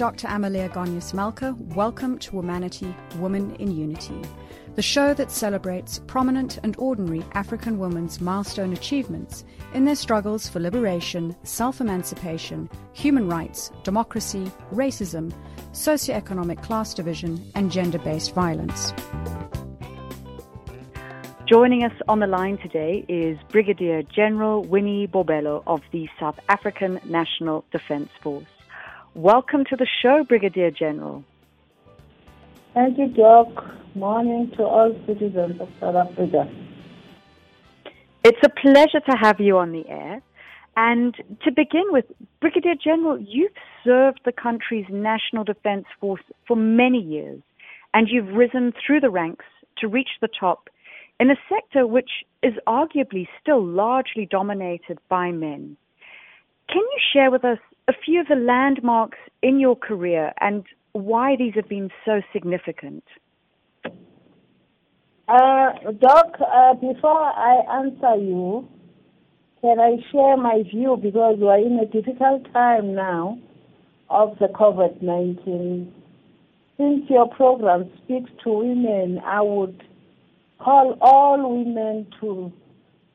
Dr. Amalia Gonyas-Malka. Welcome to Womanity, Woman in Unity, the show that celebrates prominent and ordinary African women's milestone achievements in their struggles for liberation, self-emancipation, human rights, democracy, racism, socioeconomic class division, and gender-based violence. Joining us on the line today is Brigadier General Winnie Bobelo of the South African National Defence Force. Welcome to the show, Brigadier General. Thank you, Doc. Morning to all citizens of South Africa. It's a pleasure to have you on the air. And to begin with, Brigadier General, you've served the country's National Defence Force for many years, and you've risen through the ranks to reach the top in a sector which is arguably still largely dominated by men. Can you share with us a few of the landmarks in your career and why these have been so significant? Doc, before I answer you, can I share my view, because we are in a difficult time now of the COVID-19. Since your program speaks to women, I would call all women to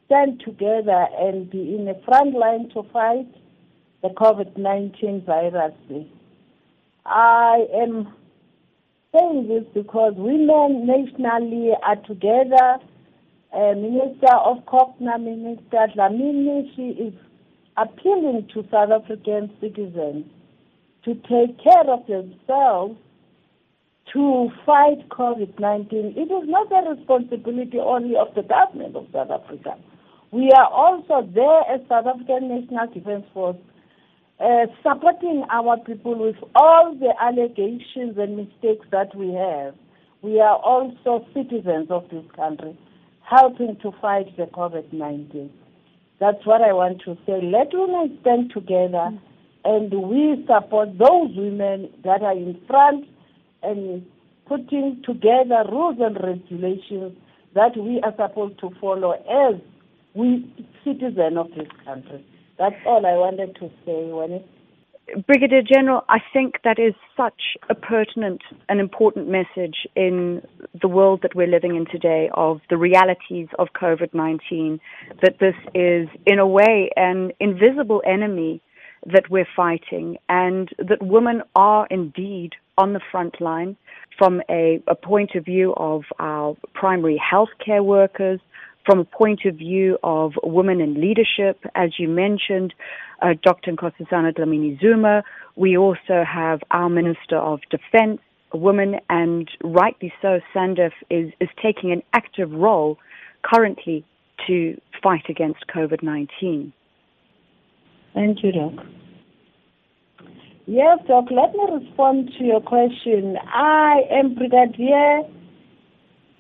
stand together and be in the front line to fight the COVID-19 virus. I am saying this because women nationally are together. Minister of Kokna, Minister Dlamini, she is appealing to South African citizens to take care of themselves to fight COVID-19. It is not the responsibility only of the government of South Africa. We are also there as South African National Defence Force supporting our people with all the allegations and mistakes that we have. We are also citizens of this country, helping to fight the COVID-19. That's what I want to say. Let women stand together, and we support those women that are in front and putting together rules and regulations that we are supposed to follow as we citizens of this country. That's all I wanted to say, Winnie. Brigadier General, I think that is such a pertinent and important message in the world that we're living in today of the realities of COVID-19, that this is, in a way, an invisible enemy that we're fighting, and that women are indeed on the front line from a point of view of our primary healthcare workers, from a point of view of women in leadership, as you mentioned, Dr. Nkosazana Dlamini-Zuma. We also have our Minister of Defense, a woman, and rightly so, SANDF is taking an active role currently to fight against COVID-19. Thank you, Doc. Yes, Doc, let me respond to your question. I am Brigadier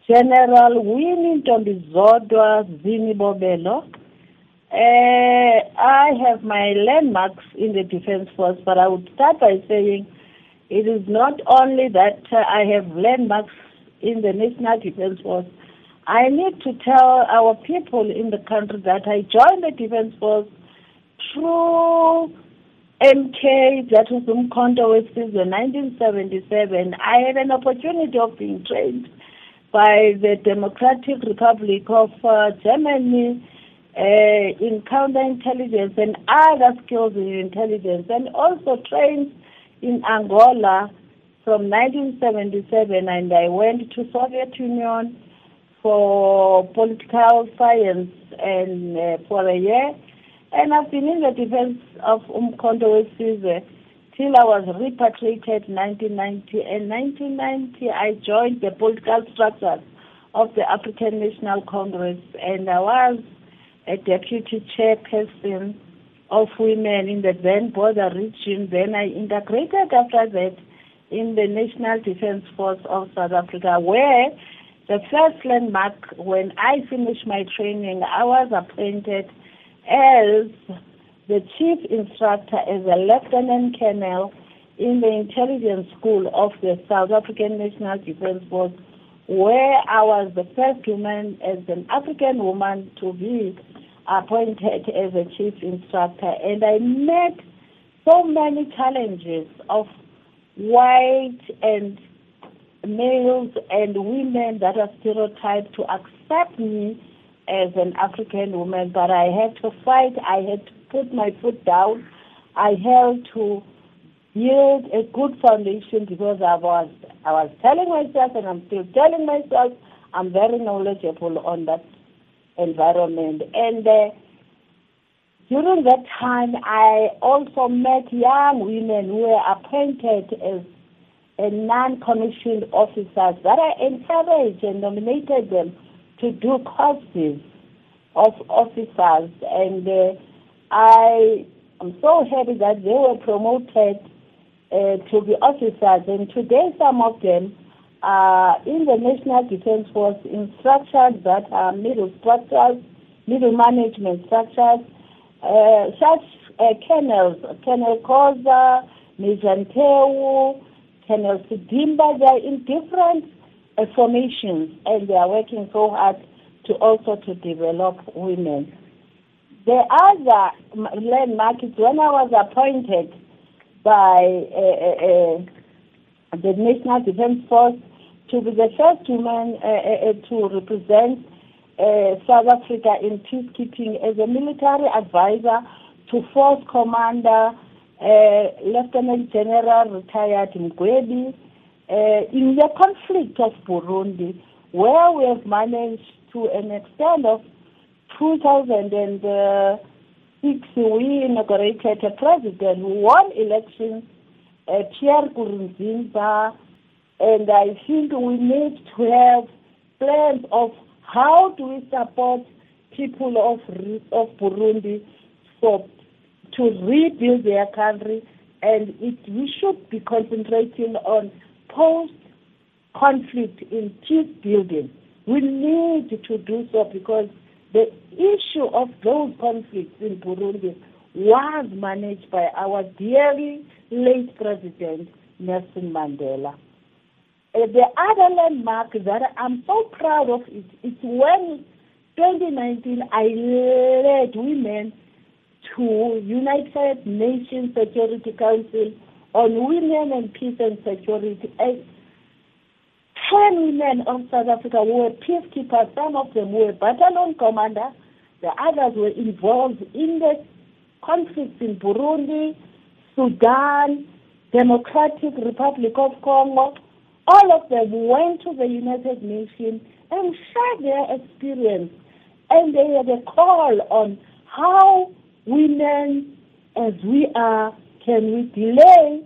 General Winnie Ntombizodwa Zini Bobelo. I have my landmarks in the Defence Force, but I would start by saying it is not only that I have landmarks in the National Defence Force. I need to tell our people in the country that I joined the Defence Force through MK, that was Umkhonto we Sizwe, 1977. I had an opportunity of being trained by the Democratic Republic of Germany in counterintelligence and other skills in intelligence, and also trained in Angola from 1977, and I went to Soviet Union for political science and for a year, and I've been in the defense of Umkhonto we Sizwe till I was repatriated in 1990. In 1990, I joined the political structures of the African National Congress, and I was a deputy chairperson of women in the then border region. Then I integrated after that in the National Defence Force of South Africa, where the first landmark, when I finished my training, I was appointed as the chief instructor is a lieutenant colonel in the intelligence school of the South African National Defence Force, where I was the first woman, as an African woman, to be appointed as a chief instructor. And I met so many challenges of white and males and women that are stereotyped to accept me as an African woman, but I had to fight, I had to put my foot down, I had to build a good foundation because I was telling myself, and I'm still telling myself, I'm very knowledgeable on that environment. And during that time, I also met young women who were appointed as non-commissioned officers that I encouraged and nominated them to do courses of officers. And I am so happy that they were promoted to be officers. And today, some of them are in the National Defense Force in structures that are middle structures, middle management structures, such colonels, Colonel Koza, Mizantewu, Colonel Sidimba. They are in different formations, and they are working so hard to also to develop women. The other landmark is when I was appointed by the National Defense Force to be the first woman to represent South Africa in peacekeeping as a military advisor to Force Commander Lieutenant General retired Nkwebi, in the conflict of Burundi, where we have managed to an extent of 2006, we inaugurated a president who won elections, Pierre Nkurunziza, and I think we need to have plans of how do we support people of Burundi to rebuild their country, and we should be concentrating on post-conflict in peace building. We need to do so because the issue of those conflicts in Burundi was managed by our dearly late President Nelson Mandela. The other landmark that I'm so proud of is when 2019 I led women to United Nations Security Council on Women and Peace and Security. 10 women of South Africa were peacekeepers. Some of them were battalion commanders. The others were involved in the conflicts in Burundi, Sudan, Democratic Republic of Congo. All of them went to the United Nations and shared their experience. And they had a call on how women, as we are, can we delay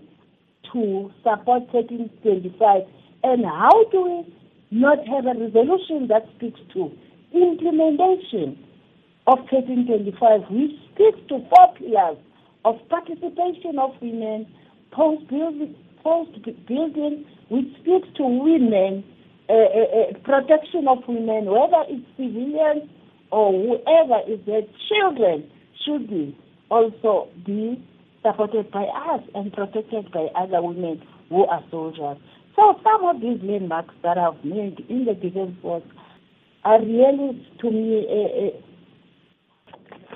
to support 1325? And how do we not have a resolution that speaks to implementation of 1325, which speaks to 4 pillars of participation of women, post-building, which speaks to women, protection of women, whether it's civilians or whoever is their children should be also be supported by us and protected by other women who are soldiers. So some of these landmarks that I've made in the Defense Force are really, to me,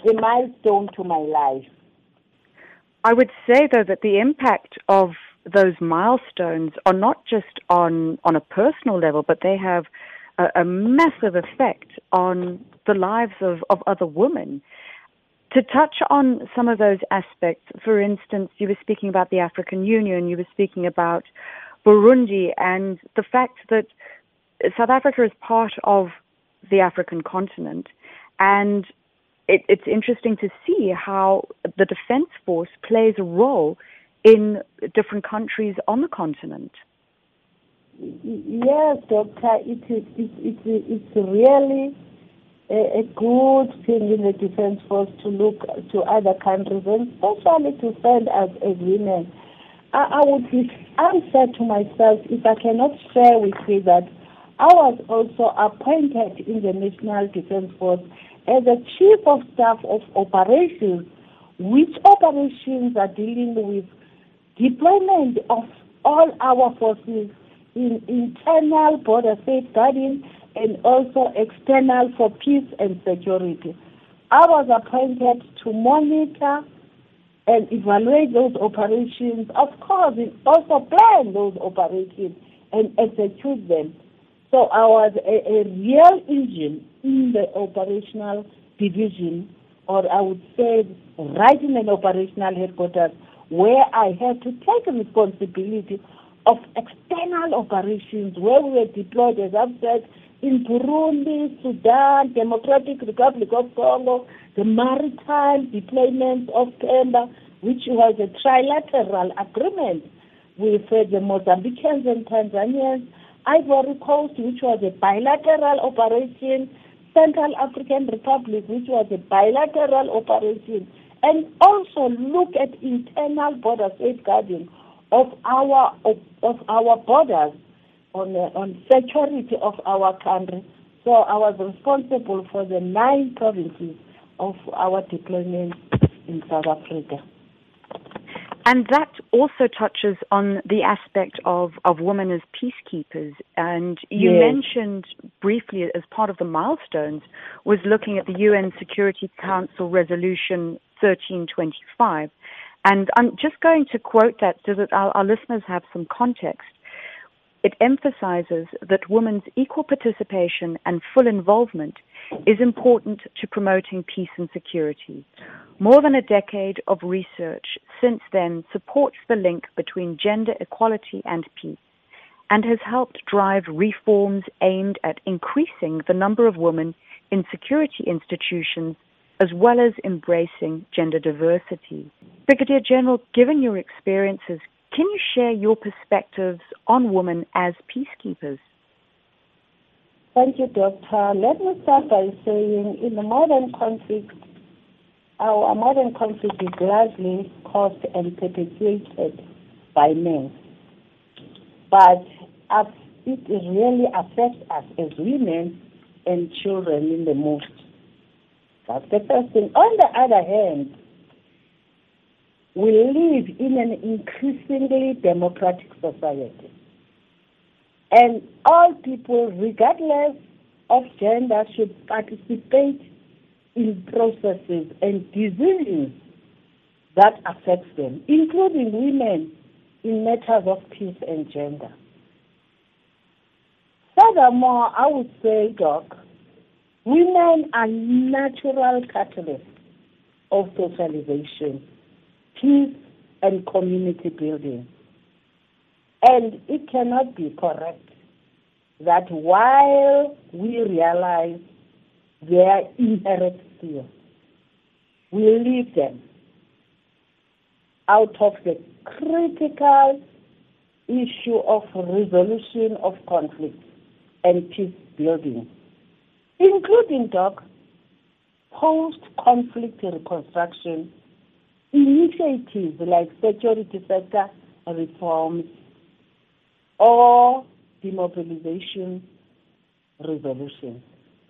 a milestone to my life. I would say, though, that the impact of those milestones are not just on a personal level, but they have a massive effect on the lives of other women. To touch on some of those aspects, for instance, you were speaking about the African Union, you were speaking about Burundi, and the fact that South Africa is part of the African continent, and it's interesting to see how the Defence Force plays a role in different countries on the continent. Yes, Doctor, it's really a good thing in the Defence Force to look to other countries, and especially to send us as women. I would be unfair to myself if I cannot share with you that I was also appointed in the National Defence Force as the Chief of Staff of Operations, which operations are dealing with deployment of all our forces in internal border safeguarding and also external for peace and security. I was appointed to monitor and evaluate those operations. Of course, we also plan those operations and execute them. So I was a real engine in the operational division, or I would say right in an operational headquarters, where I had to take responsibility of external operations, where we were deployed, as I've said, in Burundi, Sudan, Democratic Republic of Congo, the maritime deployment of Pemba, which was a trilateral agreement with the Mozambicans and Tanzanians, Ivory Coast, which was a bilateral operation, Central African Republic, which was a bilateral operation, and also look at internal border safeguarding of our borders, on security of our country. So I was responsible for the 9 provinces of our deployment in South Africa. And that also touches on the aspect of women as peacekeepers. And you mentioned briefly, as part of the milestones, was looking at the UN Security Council Resolution 1325. And I'm just going to quote that so that our listeners have some context. It emphasizes that women's equal participation and full involvement is important to promoting peace and security. More than a decade of research since then supports the link between gender equality and peace, and has helped drive reforms aimed at increasing the number of women in security institutions, as well as embracing gender diversity. Brigadier General, given your experiences, can you share your perspectives on women as peacekeepers? Thank you, Doctor. Let me start by saying in the modern conflict, our modern conflict is largely caused and perpetuated by men. But it really affects us as women and children in the most. That's the first thing. On the other hand, we live in an increasingly democratic society. And all people, regardless of gender, should participate in processes and decisions that affect them, including women in matters of peace and gender. Furthermore, I would say, Doc, women are natural catalysts of socialization, peace and community building. And it cannot be correct that while we realize their inherent fear, we leave them out of the critical issue of resolution of conflict and peace building, including, Doc, post-conflict reconstruction initiatives like security sector reforms or demobilization resolution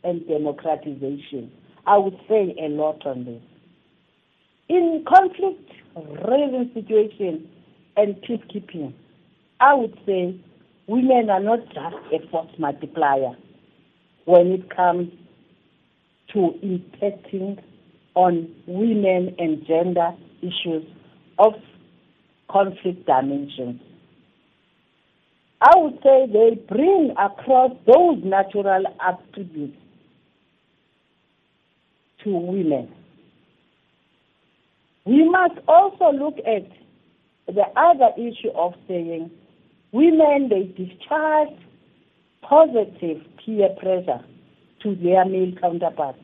and democratization. I would say a lot on this. In conflict-ridden situations and peacekeeping, I would say women are not just a force multiplier when it comes to impacting on women and gender issues of conflict dimensions. I would say they bring across those natural attributes to women. We must also look at the other issue of saying women, they discharge positive peer pressure to their male counterparts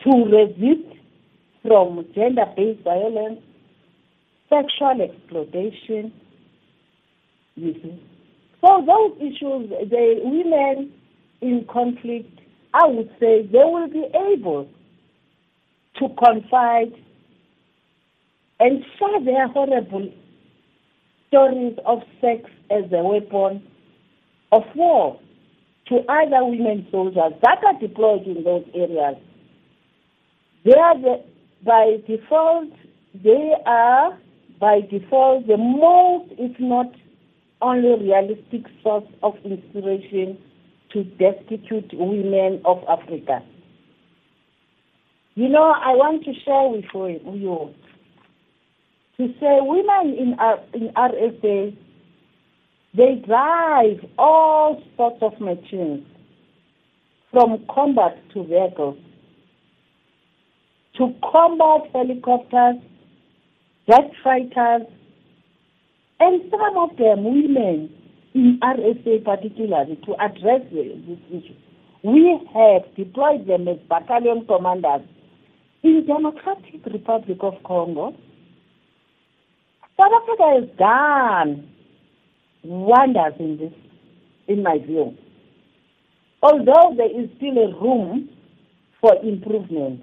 to resist from gender-based violence, sexual exploitation. You see. So those issues, the women in conflict, I would say they will be able to confide and share their horrible stories of sex as a weapon of war to other women soldiers that are deployed in those areas. They are by default the most, if not only realistic source of inspiration to destitute women of Africa. You know, I want to share with you to say women in RSA, they drive all sorts of machines, from combat to vehicles, to combat helicopters, jet fighters, and some of them women in RSA particularly to address this issue. We have deployed them as battalion commanders in Democratic Republic of Congo. South Africa has done wonders in this, in my view. Although there is still a room for improvement.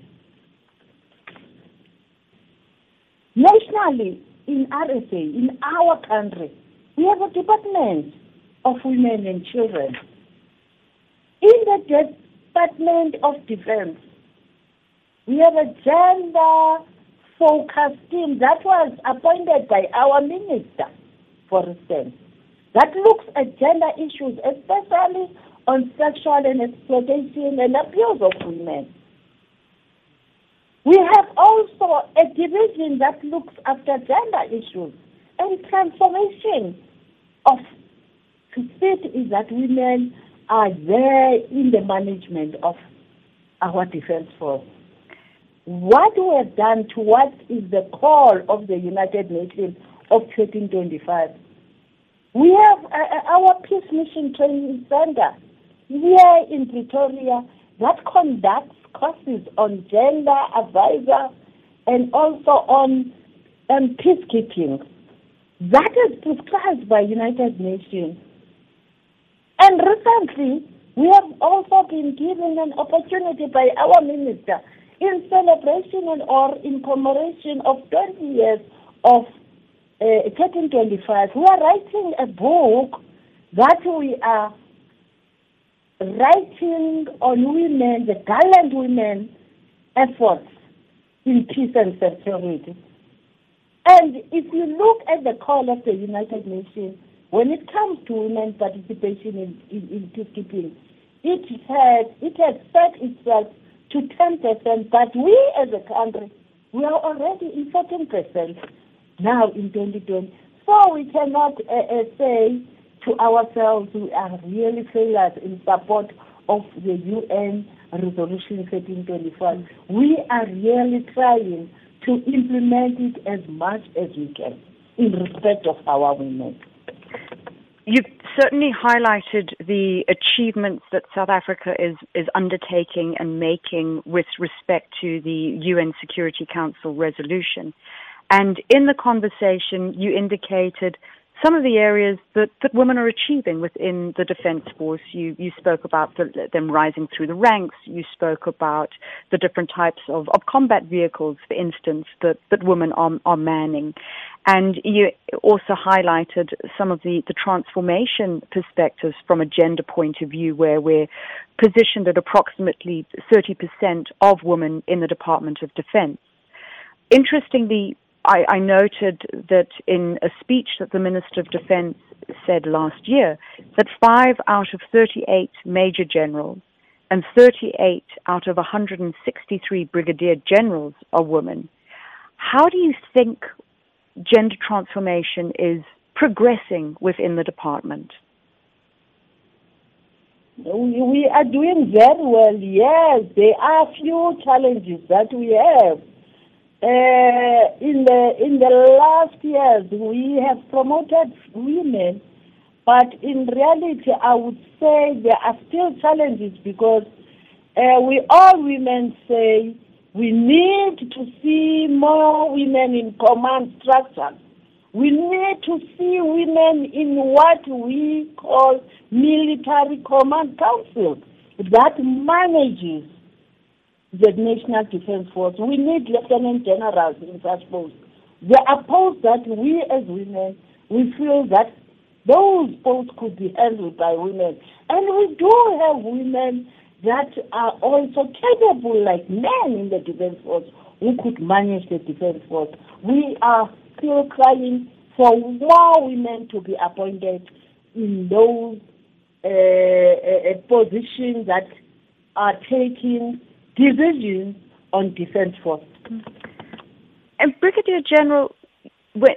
Nationally, in RSA, in our country, we have a department of women and children. In the Department of Defense, we have a gender-focused team that was appointed by our minister, for instance, that looks at gender issues, especially on sexual and exploitation and abuse of women. We have also a division that looks after gender issues and transformation of the state is that women are there in the management of our defense force. What we have done to what is the call of the United Nations of 1325, we have our Peace Mission Training Center here in Pretoria that conducts courses on gender, advisor, and also on peacekeeping. That is prescribed by United Nations. And recently, we have also been given an opportunity by our minister in celebration and or in commemoration of 20 years of 1325. We are writing a book that we are writing on women, the gallant women efforts in peace and security. And if you look at the call of the United Nations, when it comes to women's participation in peacekeeping, it has set itself to 10%, but we as a country, we are already in 14% now in 2020. So we cannot say to ourselves, we are really failures in support of the UN Resolution 1325. We are really trying to implement it as much as we can in respect of our women. You've certainly highlighted the achievements that South Africa is undertaking and making with respect to the UN Security Council resolution. And in the conversation, you indicated some of the areas that women are achieving within the defense force. You spoke about them rising through the ranks. You spoke about the different types of combat vehicles, for instance, that women are manning. And you also highlighted some of the transformation perspectives from a gender point of view, where we're positioned at approximately 30% of women in the Department of Defense. Interestingly, I noted that in a speech that the Minister of Defense said last year, that 5 out of 38 Major Generals and 38 out of 163 Brigadier Generals are women. How do you think gender transformation is progressing within the department? We are doing very well, yes. There are a few challenges that we have. In the last years, we have promoted women, but in reality, I would say there are still challenges because we all women say we need to see more women in command structures. We need to see women in what we call military command council that manages the National Defense Force. We need lieutenant generals in such posts. There are posts that we as women, we feel that those posts could be handled by women. And we do have women that are also capable, like men in the Defense Force, who could manage the Defense Force. We are still crying for more women to be appointed in those positions that are taking division on defense force. And Brigadier General,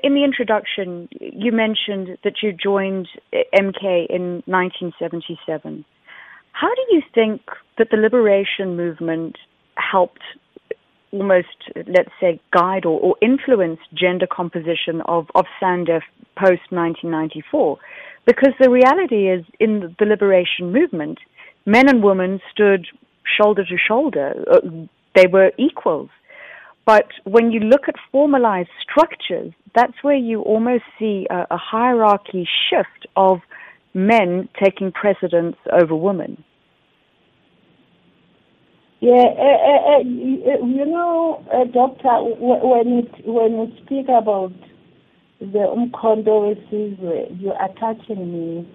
In the introduction, you mentioned that you joined MK in 1977. How do you think that the liberation movement helped almost, let's say, guide or influence gender composition of SANDF post-1994? Because the reality is, in the liberation movement, men and women stood shoulder to shoulder. They were equals. But when you look at formalized structures, that's where you almost see a hierarchy shift of men taking precedence over women. Yeah, Doctor, when you speak about the Umkhonto we Sizwe, you are touching me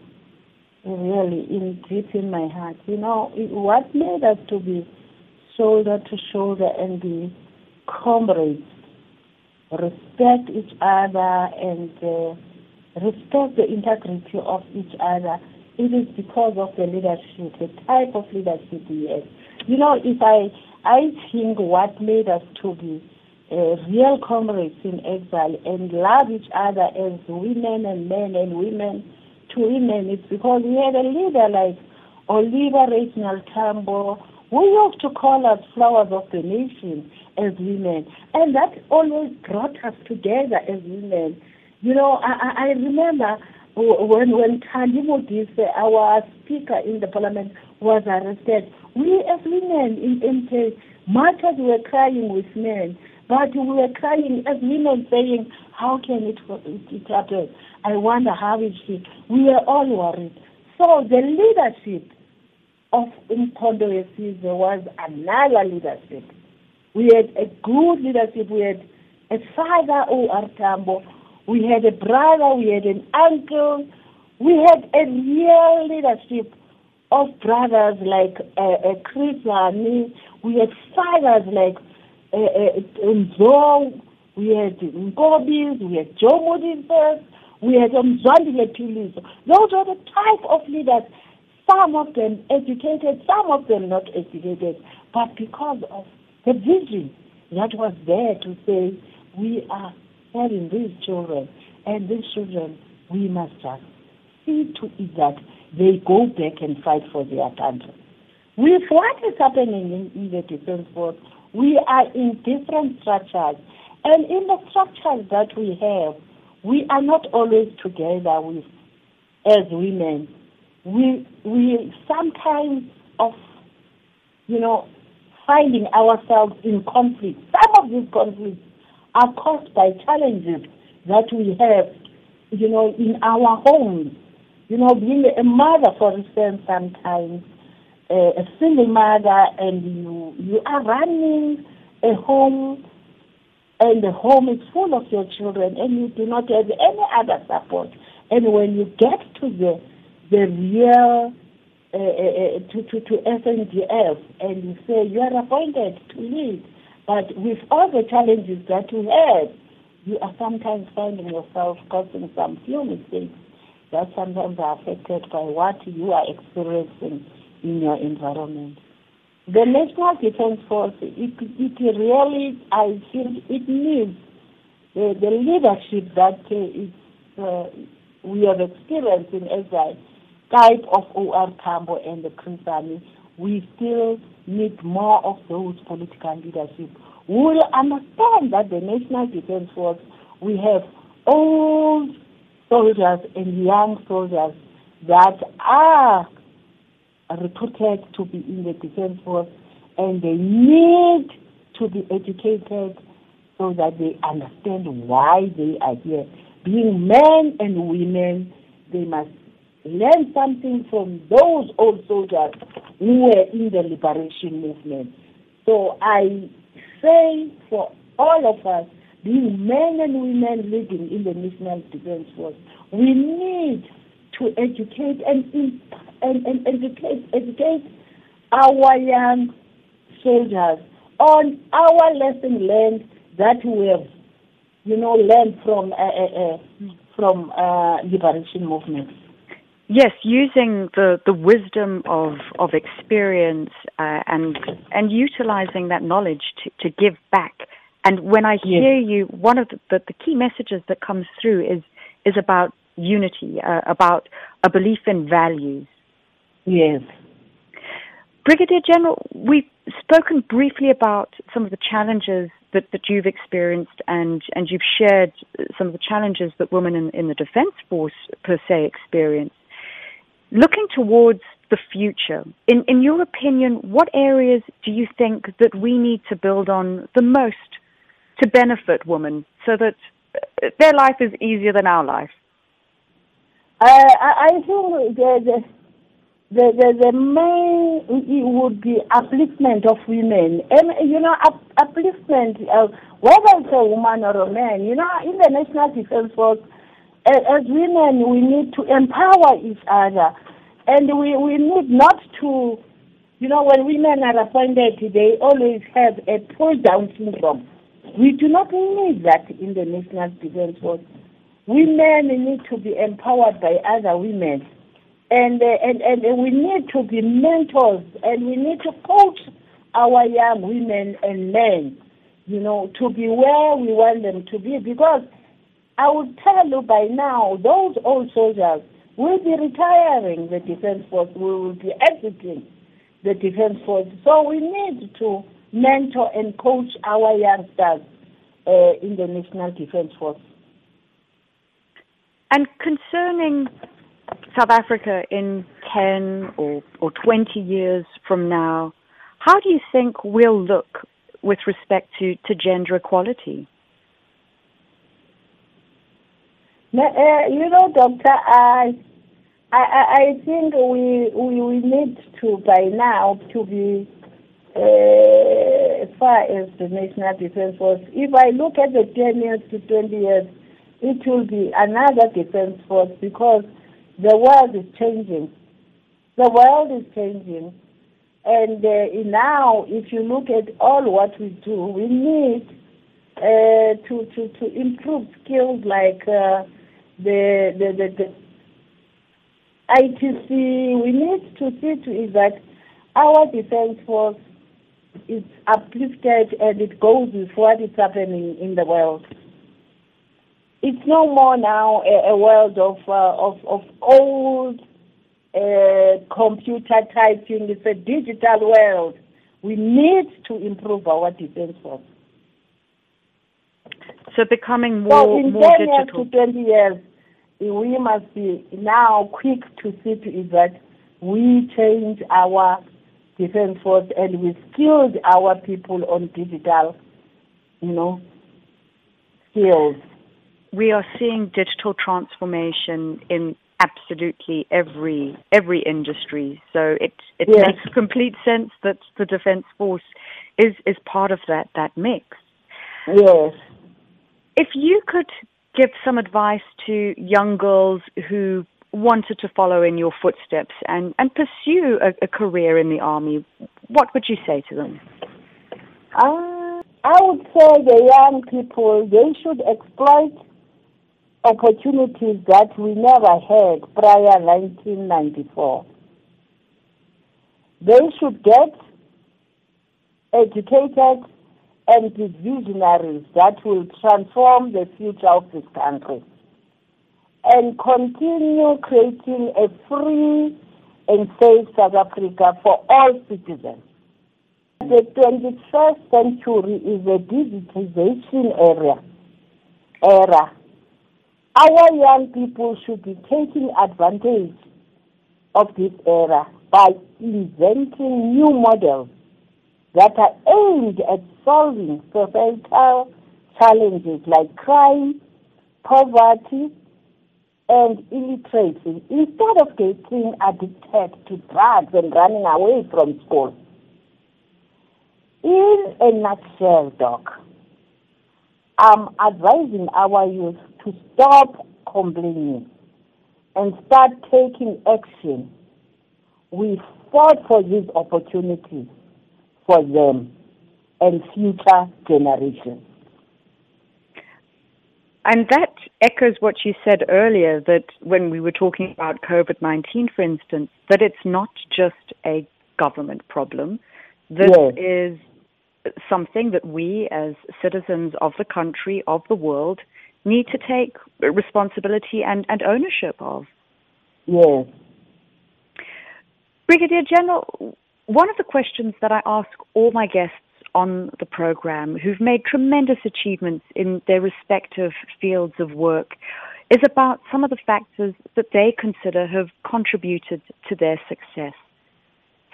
really deep in my heart. You know, what made us to be shoulder to shoulder and be comrades, respect each other and respect the integrity of each other. It is because of the leadership, the type of leadership we have. You know, if I think what made us to be real comrades in exile and love each other as women and men and women to women, it's because we had a leader like Oliver Reginald Tambo, who used to call us flowers of the nation as women, and that always brought us together as women. You know, I remember when Kanu Modise, our speaker in the parliament, was arrested, we as women in MK, much as we were crying with men, but we were crying as women saying, how can it happen? I wonder how it is. We were all worried. So the leadership of Umkhonto we Sizwe, there was another leadership. We had a good leadership. We had a father, O.R. Tambo. We had a brother. We had an uncle. We had a real leadership of brothers like Chris and me. We had fathers like Nzo. We had Nkwebi. We had Joe Modise. We had Thandi Ndlovu. Those are the type of leaders. Some of them educated, some of them not educated, but because of the vision that was there to say, we are having these children, and these children, we must just see to it that they go back and fight for their country. With what is happening in the Defense Force, we are in different structures, and in the structures that we have, we are not always together with as women. We sometimes of, you know, finding ourselves in conflict. Some of these conflicts are caused by challenges that we have, you know, in our homes. You know, being a mother, for instance, sometimes a single mother, and you are running a home, and the home is full of your children, and you do not have any other support. And when you get to the real to SNDF, and you say you are appointed to lead, but with all the challenges that you have, you are sometimes finding yourself causing some few mistakes that sometimes are affected by what you are experiencing in your environment. The National Defense Force, it really, I think, it needs the leadership that we have experienced in exile. Type of O.R. Tambo and the Chris Hani, we still need more of those political leadership. We will understand that the National Defense Force, we have old soldiers and young soldiers that are recruited to be in the Defense Force, and they need to be educated so that they understand why they are here. Being men and women, they must learn something from those old soldiers who were in the liberation movement. So I say for all of us, being men and women living in the National Defense Force, we need to educate and educate our young soldiers on our lesson learned that we have, you know, learned from liberation movement. Yes, using the wisdom of experience and utilizing that knowledge to give back And when I hear you, one of the key messages that comes through is about unity, about a belief in values. Yes. Brigadier General, we've spoken briefly about some of the challenges that you've experienced, and you've shared some of the challenges that women in the Defence Force per se experience. Looking towards the future, in your opinion, what areas do you think that we need to build on the most to benefit women so that their life is easier than our life? I think the main would be upliftment of women. Upliftment, whether it's a woman or a man. In the National Defence Force, as women, we need to empower each other. And we need not to, when women are appointed, they always have a pull-down syndrome. We do not need that in the National Defence Force. Women need to be empowered by other women. And we need to be mentors, and we need to coach our young women and men, to be where we want them to be. Because I would tell you by now, those old soldiers will be retiring the Defence Force. We will be exiting the Defence Force. So we need to mentor and coach our youngsters in the National Defence Force. And concerning South Africa in 10 or 20 years from now, how do you think we'll look with respect to gender equality? Doctor, I think we need to, by now, to be far as the National Defence Force. If I look at the 10 years to 20 years, it will be another Defence Force, because the world is changing. And now, if you look at all what we do, we need to improve skills like the ITC. We need to see to it that our Defence Force is uplifted and it goes with what is happening in the world. It's no more now a world of old computer typing. It's a digital world. We need to improve our Defence Force. So becoming more digital. In 10 years to 20 years, we must be now quick to see to it that we change our Defence Force and we skilled our people on digital, skills. We are seeing digital transformation in absolutely every industry. So it makes complete sense that the Defence Force is part of that mix. Yes. If you could give some advice to young girls who wanted to follow in your footsteps and pursue a career in the Army, what would you say to them? I would say the young people, they should exploit opportunities that we never had prior 1994. They should get educated and be visionaries that will transform the future of this country, and continue creating a free and safe South Africa for all citizens. The 21st century is a digitization era. Our young people should be taking advantage of this era by inventing new models that are aimed at solving societal challenges like crime, poverty, and illiteracy, instead of getting addicted to drugs and running away from school. In a nutshell, Doc, I'm advising our youth to stop complaining and start taking action. We fought for these opportunities for them and future generations. And that echoes what you said earlier, that when we were talking about COVID-19, for instance, that it's not just a government problem. This is something that we as citizens of the country, of the world, need to take responsibility and ownership of. Yes. Brigadier General, one of the questions that I ask all my guests on the program who've made tremendous achievements in their respective fields of work is about some of the factors that they consider have contributed to their success.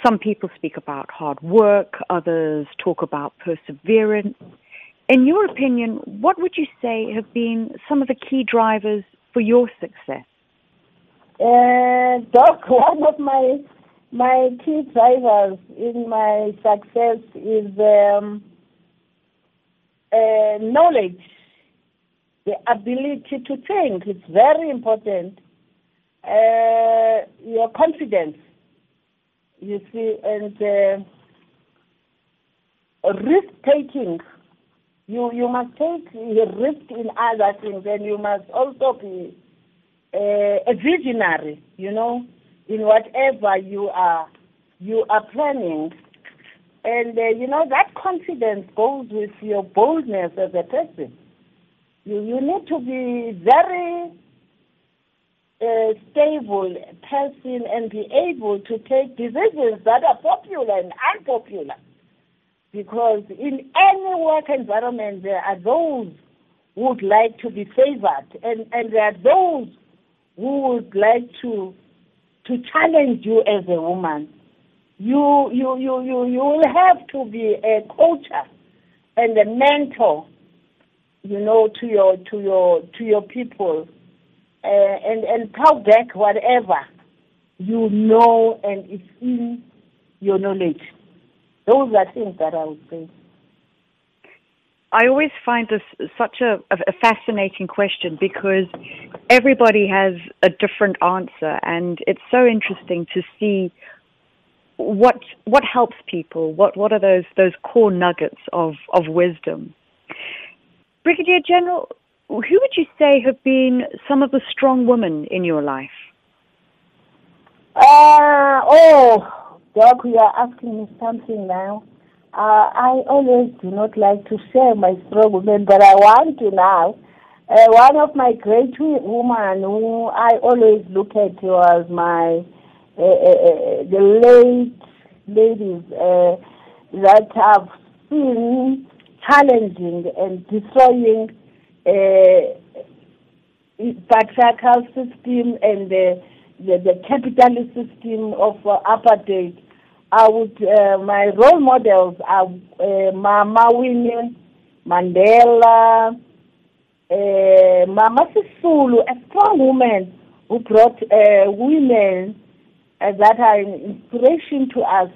Some people speak about hard work, others talk about perseverance. In your opinion, what would you say have been some of the key drivers for your success? Doc, one of my key drivers in my success is knowledge, the ability to think. It's very important. Your confidence, you see, and risk-taking. You must take a risk in other things, and you must also be a visionary, you know, in whatever you are planning. And, you know, that confidence goes with your boldness as a person. You need to be very stable person and be able to take decisions that are popular and unpopular. Because in any work environment, there are those who would like to be favored, and there are those who would like to challenge you as a woman. You will have to be a coach and a mentor, you know, to your people, and talk back whatever you know and is in your knowledge. Those are things that I would say. I always find this such a fascinating question, because everybody has a different answer, and it's so interesting to see what helps people, what are those core nuggets of wisdom. Brigadier General, who would you say have been some of the strong women in your life? Doc, you are asking me something now. I always do not like to share my strong women, but I want to now. One of my great women who I always look at was my the late ladies that have been challenging and destroying patriarchal system and the capitalist system of apartheid. I would my role models are Mama Winnie Mandela, Mama Sisulu, a strong woman who brought women that are an inspiration to us.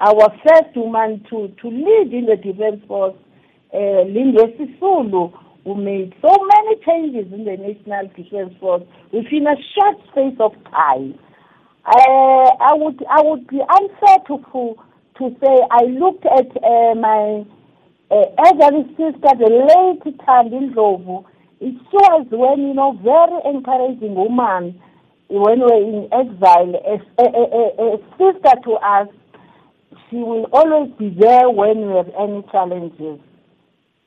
Our first woman to lead in the defense force, Linda Sisulu, who made so many changes in the National Defense Force within a short space of time. I would be unfair to say I looked at my elderly sister, the late Thandi Ndlovu. It was when, you know, very encouraging woman when we were in exile, a sister to us. She will always be there when we have any challenges.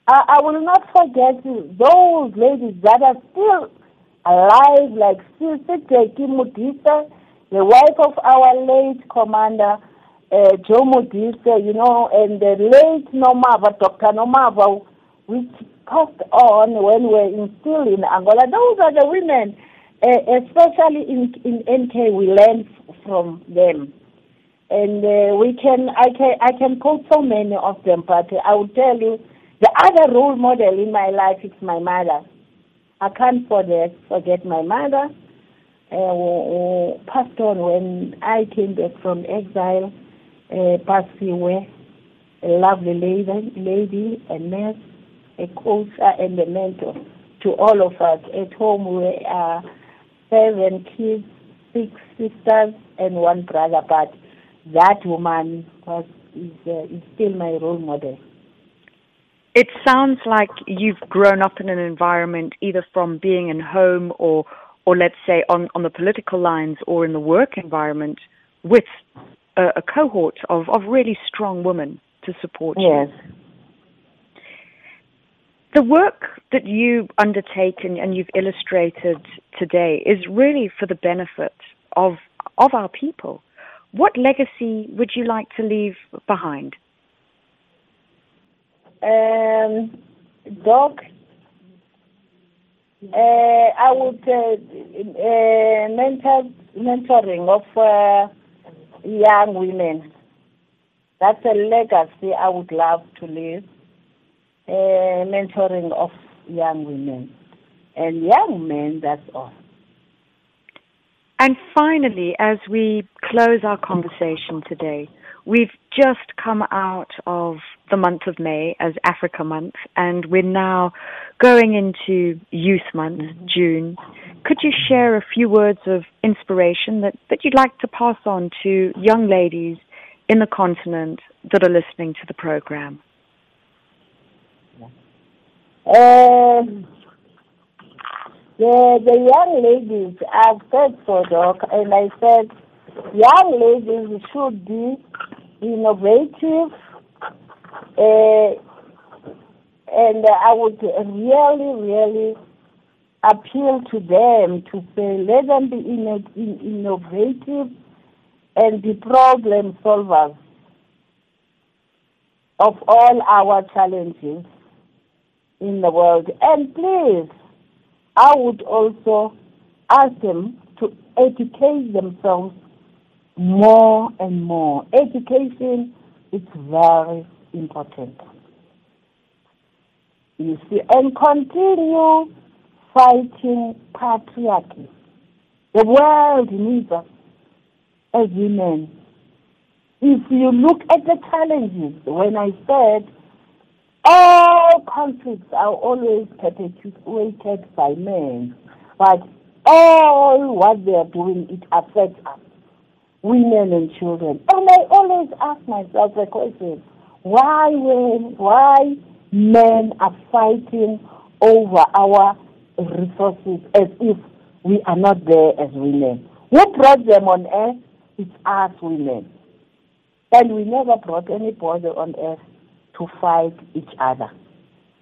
I will not forget those ladies that are still alive, like Sister Kanu Modise, the wife of our late commander, Joe Modise, you know, and the late Nomava, Dr. Nomava, which passed on when we were still in Angola. Those are the women, especially in NK, we learn from them. And I can quote so many of them, but I will tell you, the other role model in my life is my mother. I can't forget my mother. Passed on when I came back from exile, passed away, a lovely lady, a nurse, a coach, and a mentor to all of us. At home we are 7 kids, 6 sisters, and 1 brother, but that woman is still my role model. It sounds like you've grown up in an environment either from being in home or let's say on the political lines or in the work environment with a cohort of really strong women to support you. Yes. The work that you undertake and you've illustrated today is really for the benefit of our people. What legacy would you like to leave behind? Doc, I would mentoring of young women. That's a legacy I would love to leave. Mentoring of young women and young men, that's all. And finally, as we close our conversation today, we've just come out of the month of May as Africa Month, and we're now going into Youth Month, June. Could you share a few words of inspiration that you'd like to pass on to young ladies in the continent that are listening to the program? The young ladies, I've said so, Doc, and I said young ladies should be innovative, and I would really appeal to them to say, let them be innovative and be problem solvers of all our challenges in the world. And please, I would also ask them to educate themselves more and more. Education is very important. You see, and continue fighting patriarchy. The world needs us as women. If you look at the challenges, when I said all conflicts are always perpetuated by men, but all what they are doing, it affects us, women and children. And I always ask myself the question, why men are fighting over our resources as if we are not there as women? Who brought them on earth? It's us women. And we never brought anybody on earth to fight each other.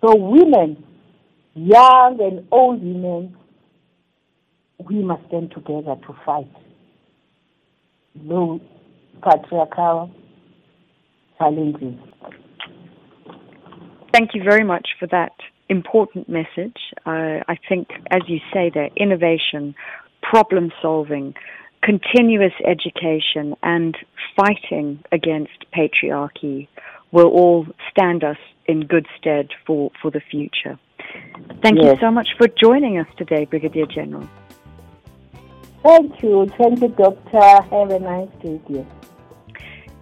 So women, young and old women, we must stand together to fight those patriarchal challenges. Thank you very much for that important message. I think, as you say there, innovation, problem solving, continuous education, and fighting against patriarchy will all stand us in good stead for the future. Thank you so much for joining us today, Brigadier General. Thank you. Thank you, Doctor. Have a nice day, dear.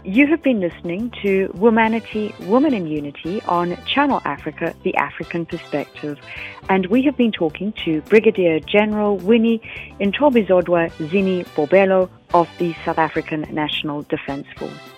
You have been listening to Womanity, Woman in Unity on Channel Africa, The African Perspective. And we have been talking to Brigadier General Winnie Ntombizodwa Zini Bobelo of the South African National Defence Force.